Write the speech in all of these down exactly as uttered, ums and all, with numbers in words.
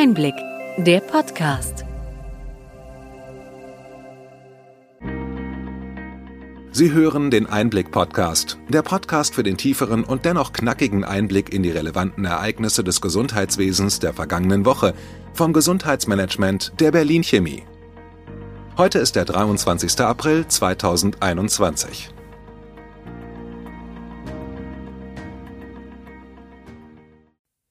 Einblick, der Podcast. Sie hören den Einblick-Podcast, der Podcast für den tieferen und dennoch knackigen Einblick in die relevanten Ereignisse des Gesundheitswesens der vergangenen Woche vom Gesundheitsmanagement der Berlin Chemie. Heute ist der dreiundzwanzigster April zweitausendeinundzwanzig.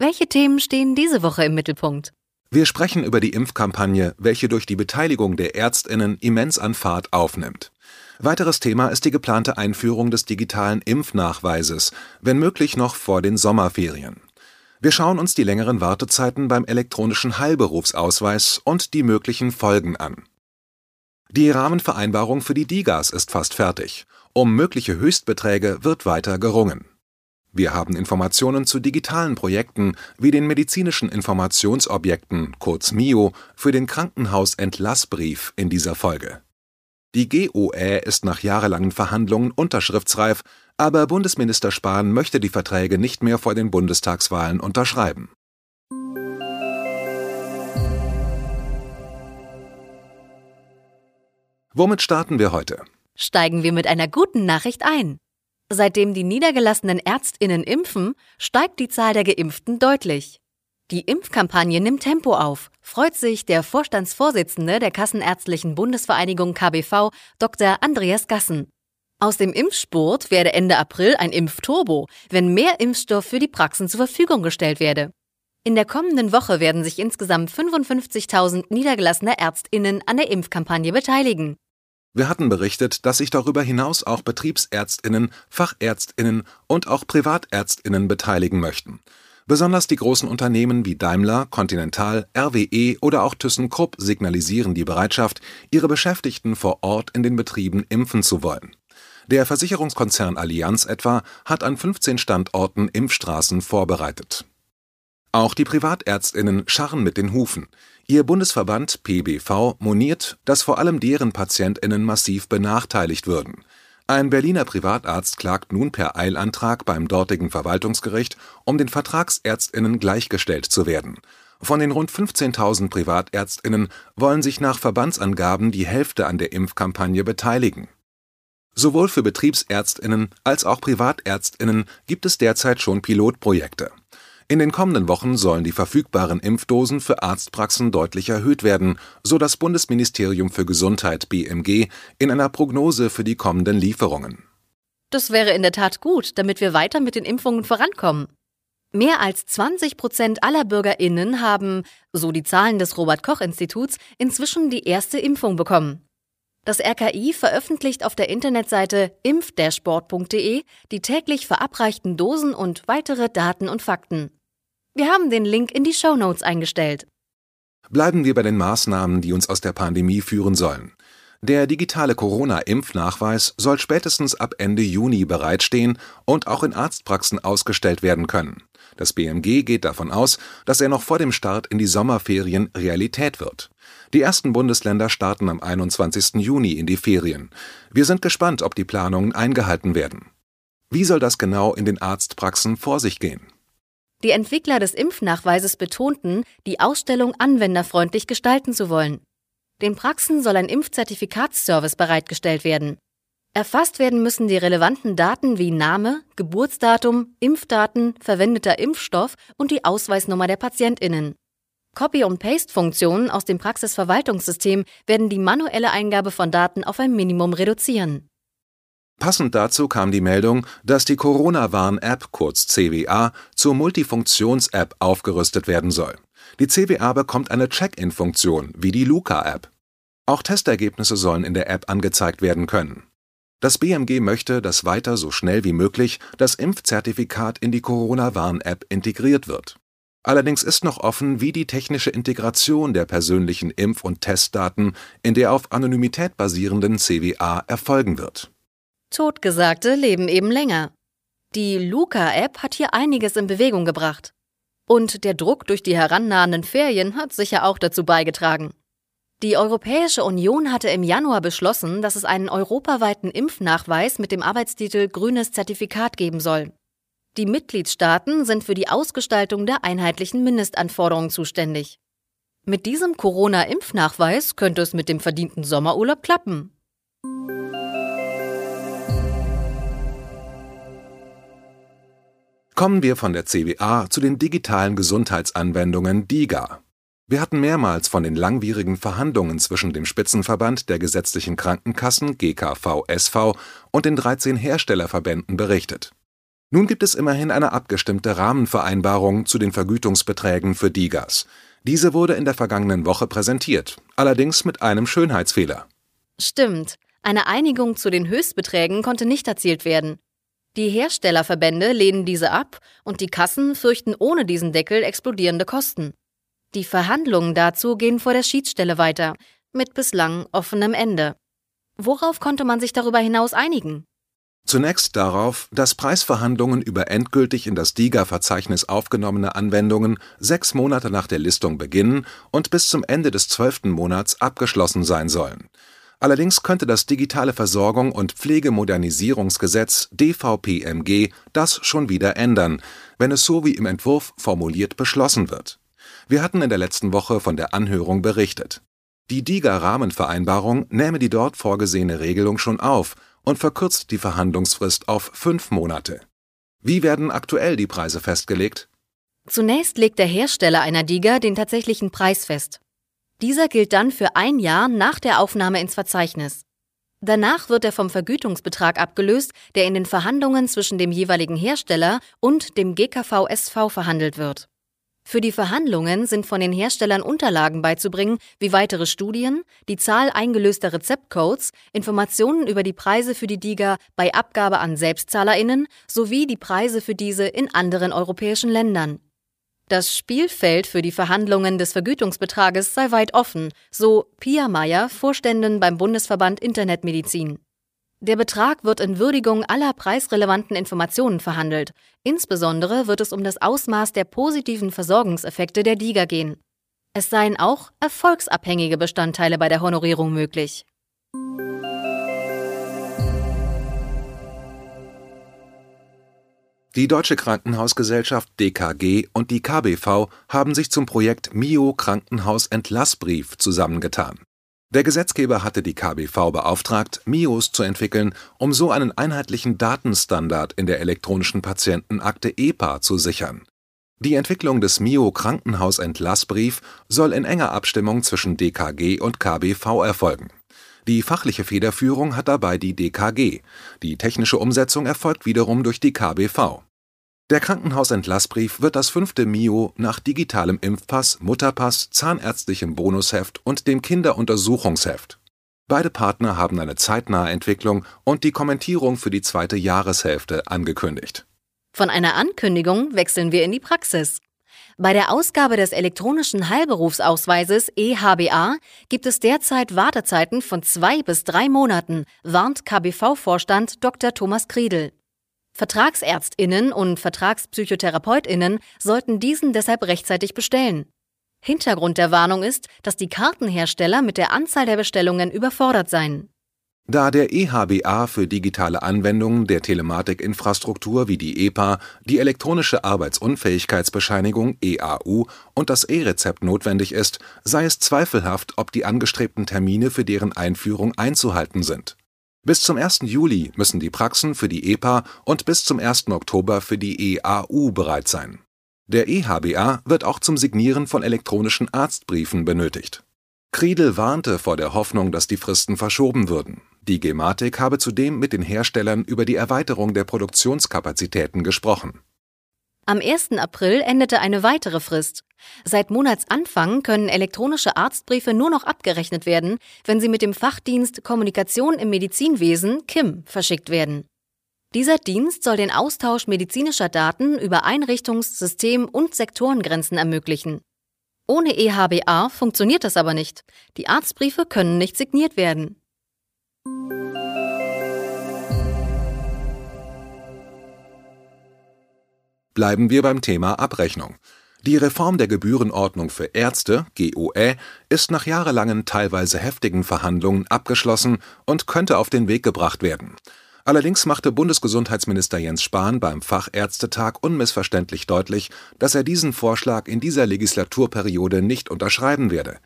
Welche Themen stehen diese Woche im Mittelpunkt? Wir sprechen über die Impfkampagne, welche durch die Beteiligung der ÄrztInnen immens an Fahrt aufnimmt. Weiteres Thema ist die geplante Einführung des digitalen Impfnachweises, wenn möglich noch vor den Sommerferien. Wir schauen uns die längeren Wartezeiten beim elektronischen Heilberufsausweis und die möglichen Folgen an. Die Rahmenvereinbarung für die D I G As ist fast fertig. Um mögliche Höchstbeträge wird weiter gerungen. Wir haben Informationen zu digitalen Projekten wie den medizinischen Informationsobjekten, kurz M I O, für den Krankenhausentlassbrief in dieser Folge. Die GOÄ ist nach jahrelangen Verhandlungen unterschriftsreif, aber Bundesminister Spahn möchte die Verträge nicht mehr vor den Bundestagswahlen unterschreiben. Womit starten wir heute? Steigen wir mit einer guten Nachricht ein. Seitdem die niedergelassenen ÄrztInnen impfen, steigt die Zahl der Geimpften deutlich. Die Impfkampagne nimmt Tempo auf, freut sich der Vorstandsvorsitzende der Kassenärztlichen Bundesvereinigung K B V, Doktor Andreas Gassen. Aus dem Impfspurt werde Ende April ein Impfturbo, wenn mehr Impfstoff für die Praxen zur Verfügung gestellt werde. In der kommenden Woche werden sich insgesamt fünfundfünfzigtausend niedergelassene ÄrztInnen an der Impfkampagne beteiligen. Wir hatten berichtet, dass sich darüber hinaus auch BetriebsärztInnen, FachärztInnen und auch PrivatärztInnen beteiligen möchten. Besonders die großen Unternehmen wie Daimler, Continental, R W E oder auch ThyssenKrupp signalisieren die Bereitschaft, ihre Beschäftigten vor Ort in den Betrieben impfen zu wollen. Der Versicherungskonzern Allianz etwa hat an fünfzehn Standorten Impfstraßen vorbereitet. Auch die PrivatärztInnen scharren mit den Hufen. Ihr Bundesverband P B V moniert, dass vor allem deren PatientInnen massiv benachteiligt würden. Ein Berliner Privatarzt klagt nun per Eilantrag beim dortigen Verwaltungsgericht, um den VertragsärztInnen gleichgestellt zu werden. Von den rund fünfzehntausend PrivatärztInnen wollen sich nach Verbandsangaben die Hälfte an der Impfkampagne beteiligen. Sowohl für BetriebsärztInnen als auch PrivatärztInnen gibt es derzeit schon Pilotprojekte. In den kommenden Wochen sollen die verfügbaren Impfdosen für Arztpraxen deutlich erhöht werden, so das Bundesministerium für Gesundheit B M G in einer Prognose für die kommenden Lieferungen. Das wäre in der Tat gut, damit wir weiter mit den Impfungen vorankommen. Mehr als zwanzig Prozent aller BürgerInnen haben, so die Zahlen des Robert-Koch-Instituts, inzwischen die erste Impfung bekommen. Das R K I veröffentlicht auf der Internetseite impf Bindestrich dashboard Punkt de die täglich verabreichten Dosen und weitere Daten und Fakten. Wir haben den Link in die Shownotes eingestellt. Bleiben wir bei den Maßnahmen, die uns aus der Pandemie führen sollen. Der digitale Corona-Impfnachweis soll spätestens ab Ende Juni bereitstehen und auch in Arztpraxen ausgestellt werden können. Das B M G geht davon aus, dass er noch vor dem Start in die Sommerferien Realität wird. Die ersten Bundesländer starten am einundzwanzigsten Juni in die Ferien. Wir sind gespannt, ob die Planungen eingehalten werden. Wie soll das genau in den Arztpraxen vor sich gehen? Die Entwickler des Impfnachweises betonten, die Ausstellung anwenderfreundlich gestalten zu wollen. Den Praxen soll ein Impfzertifikatsservice bereitgestellt werden. Erfasst werden müssen die relevanten Daten wie Name, Geburtsdatum, Impfdaten, verwendeter Impfstoff und die Ausweisnummer der PatientInnen. Copy- und Paste-Funktionen aus dem Praxisverwaltungssystem werden die manuelle Eingabe von Daten auf ein Minimum reduzieren. Passend dazu kam die Meldung, dass die Corona-Warn-App, kurz C W A, zur Multifunktions-App aufgerüstet werden soll. Die C W A bekommt eine Check-in-Funktion, wie die Luca-App. Auch Testergebnisse sollen in der App angezeigt werden können. Das B M G möchte, dass weiter so schnell wie möglich das Impfzertifikat in die Corona-Warn-App integriert wird. Allerdings ist noch offen, wie die technische Integration der persönlichen Impf- und Testdaten in der auf Anonymität basierenden C W A erfolgen wird. Totgesagte leben eben länger. Die Luca-App hat hier einiges in Bewegung gebracht. Und der Druck durch die herannahenden Ferien hat sicher auch dazu beigetragen. Die Europäische Union hatte im Januar beschlossen, dass es einen europaweiten Impfnachweis mit dem Arbeitstitel Grünes Zertifikat geben soll. Die Mitgliedstaaten sind für die Ausgestaltung der einheitlichen Mindestanforderungen zuständig. Mit diesem Corona-Impfnachweis könnte es mit dem verdienten Sommerurlaub klappen. Kommen wir von der C W A zu den digitalen Gesundheitsanwendungen DIGA. Wir hatten mehrmals von den langwierigen Verhandlungen zwischen dem Spitzenverband der gesetzlichen Krankenkassen G K V S V und den dreizehn Herstellerverbänden berichtet. Nun gibt es immerhin eine abgestimmte Rahmenvereinbarung zu den Vergütungsbeträgen für DIGAs. Diese wurde in der vergangenen Woche präsentiert, allerdings mit einem Schönheitsfehler. Stimmt, eine Einigung zu den Höchstbeträgen konnte nicht erzielt werden. Die Herstellerverbände lehnen diese ab und die Kassen fürchten ohne diesen Deckel explodierende Kosten. Die Verhandlungen dazu gehen vor der Schiedsstelle weiter, mit bislang offenem Ende. Worauf konnte man sich darüber hinaus einigen? Zunächst darauf, dass Preisverhandlungen über endgültig in das DIGA-Verzeichnis aufgenommene Anwendungen sechs Monate nach der Listung beginnen und bis zum Ende des zwölften Monats abgeschlossen sein sollen. Allerdings könnte das Digitale Versorgung- und Pflegemodernisierungsgesetz D V P M G das schon wieder ändern, wenn es so wie im Entwurf formuliert beschlossen wird. Wir hatten in der letzten Woche von der Anhörung berichtet. Die DIGA-Rahmenvereinbarung nähme die dort vorgesehene Regelung schon auf und verkürzt die Verhandlungsfrist auf fünf Monate. Wie werden aktuell die Preise festgelegt? Zunächst legt der Hersteller einer DIGA den tatsächlichen Preis fest. Dieser gilt dann für ein Jahr nach der Aufnahme ins Verzeichnis. Danach wird er vom Vergütungsbetrag abgelöst, der in den Verhandlungen zwischen dem jeweiligen Hersteller und dem G K V S V verhandelt wird. Für die Verhandlungen sind von den Herstellern Unterlagen beizubringen, wie weitere Studien, die Zahl eingelöster Rezeptcodes, Informationen über die Preise für die DIGA bei Abgabe an SelbstzahlerInnen sowie die Preise für diese in anderen europäischen Ländern. Das Spielfeld für die Verhandlungen des Vergütungsbetrages sei weit offen, so Pia Meyer, Vorständin beim Bundesverband Internetmedizin. Der Betrag wird in Würdigung aller preisrelevanten Informationen verhandelt. Insbesondere wird es um das Ausmaß der positiven Versorgungseffekte der DIGA gehen. Es seien auch erfolgsabhängige Bestandteile bei der Honorierung möglich. Die Deutsche Krankenhausgesellschaft D K G und die K B V haben sich zum Projekt M I O Krankenhausentlassbrief zusammengetan. Der Gesetzgeber hatte die K B V beauftragt, M I Os zu entwickeln, um so einen einheitlichen Datenstandard in der elektronischen Patientenakte E P A zu sichern. Die Entwicklung des M I O Krankenhausentlassbrief soll in enger Abstimmung zwischen D K G und K B V erfolgen. Die fachliche Federführung hat dabei die D K G. Die technische Umsetzung erfolgt wiederum durch die K B V. Der Krankenhausentlassbrief wird das fünfte M I O nach digitalem Impfpass, Mutterpass, zahnärztlichem Bonusheft und dem Kinderuntersuchungsheft. Beide Partner haben eine zeitnahe Entwicklung und die Kommentierung für die zweite Jahreshälfte angekündigt. Von einer Ankündigung wechseln wir in die Praxis. Bei der Ausgabe des elektronischen Heilberufsausweises e H B A gibt es derzeit Wartezeiten von zwei bis drei Monaten, warnt K B V-Vorstand Doktor Thomas Kriedel. VertragsärztInnen und VertragspsychotherapeutInnen sollten diesen deshalb rechtzeitig bestellen. Hintergrund der Warnung ist, dass die Kartenhersteller mit der Anzahl der Bestellungen überfordert seien. Da der e H B A für digitale Anwendungen der Telematikinfrastruktur wie die E P A, die elektronische Arbeitsunfähigkeitsbescheinigung E A U und das E-Rezept notwendig ist, sei es zweifelhaft, ob die angestrebten Termine für deren Einführung einzuhalten sind. Bis zum ersten Juli müssen die Praxen für die E P A und bis zum ersten Oktober für die E A U bereit sein. Der e H B A wird auch zum Signieren von elektronischen Arztbriefen benötigt. Kriedel warnte vor der Hoffnung, dass die Fristen verschoben würden. Die Gematik habe zudem mit den Herstellern über die Erweiterung der Produktionskapazitäten gesprochen. Am ersten April endete eine weitere Frist. Seit Monatsanfang können elektronische Arztbriefe nur noch abgerechnet werden, wenn sie mit dem Fachdienst Kommunikation im Medizinwesen K I M verschickt werden. Dieser Dienst soll den Austausch medizinischer Daten über Einrichtungs-, System- und Sektorengrenzen ermöglichen. Ohne e H B A funktioniert das aber nicht. Die Arztbriefe können nicht signiert werden. Bleiben wir beim Thema Abrechnung. Die Reform der Gebührenordnung für Ärzte, G O Ä, ist nach jahrelangen, teilweise heftigen Verhandlungen abgeschlossen und könnte auf den Weg gebracht werden. Allerdings machte Bundesgesundheitsminister Jens Spahn beim Fachärztetag unmissverständlich deutlich, dass er diesen Vorschlag in dieser Legislaturperiode nicht unterschreiben werde.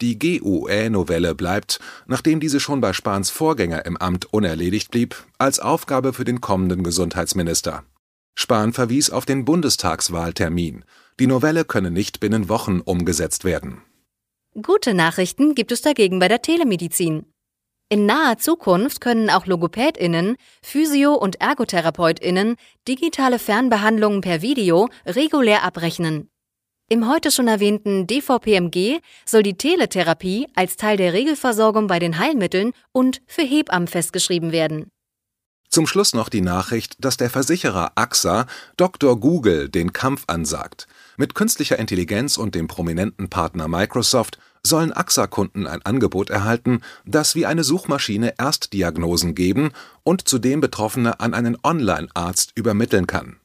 Die GOÄ-Novelle bleibt, nachdem diese schon bei Spahns Vorgänger im Amt unerledigt blieb, als Aufgabe für den kommenden Gesundheitsminister. Spahn verwies auf den Bundestagswahltermin. Die Novelle könne nicht binnen Wochen umgesetzt werden. Gute Nachrichten gibt es dagegen bei der Telemedizin. In naher Zukunft können auch LogopädInnen, Physio- und ErgotherapeutInnen digitale Fernbehandlungen per Video regulär abrechnen. Im heute schon erwähnten D V P M G soll die Teletherapie als Teil der Regelversorgung bei den Heilmitteln und für Hebammen festgeschrieben werden. Zum Schluss noch die Nachricht, dass der Versicherer A X A Doktor Google den Kampf ansagt. Mit künstlicher Intelligenz und dem prominenten Partner Microsoft sollen A X A-Kunden ein Angebot erhalten, das wie eine Suchmaschine Erstdiagnosen geben und zudem Betroffene an einen Online-Arzt übermitteln kann.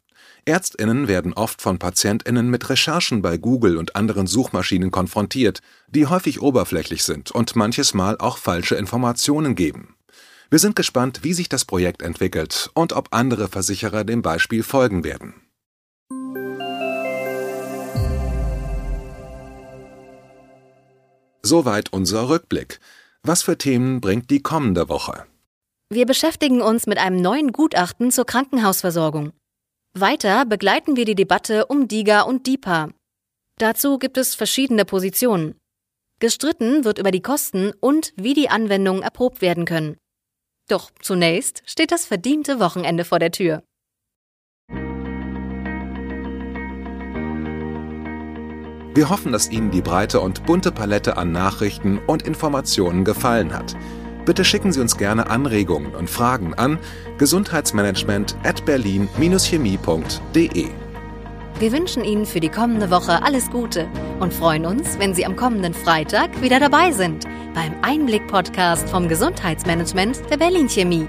ÄrztInnen werden oft von PatientInnen mit Recherchen bei Google und anderen Suchmaschinen konfrontiert, die häufig oberflächlich sind und manches Mal auch falsche Informationen geben. Wir sind gespannt, wie sich das Projekt entwickelt und ob andere Versicherer dem Beispiel folgen werden. Soweit unser Rückblick. Was für Themen bringt die kommende Woche? Wir beschäftigen uns mit einem neuen Gutachten zur Krankenhausversorgung. Weiter begleiten wir die Debatte um DIGA und DIPA. Dazu gibt es verschiedene Positionen. Gestritten wird über die Kosten und wie die Anwendungen erprobt werden können. Doch zunächst steht das verdiente Wochenende vor der Tür. Wir hoffen, dass Ihnen die breite und bunte Palette an Nachrichten und Informationen gefallen hat. Bitte schicken Sie uns gerne Anregungen und Fragen an gesundheitsmanagement at berlin dash chemie punkt de. Wir wünschen Ihnen für die kommende Woche alles Gute und freuen uns, wenn Sie am kommenden Freitag wieder dabei sind beim Einblick-Podcast vom Gesundheitsmanagement der Berlin Chemie.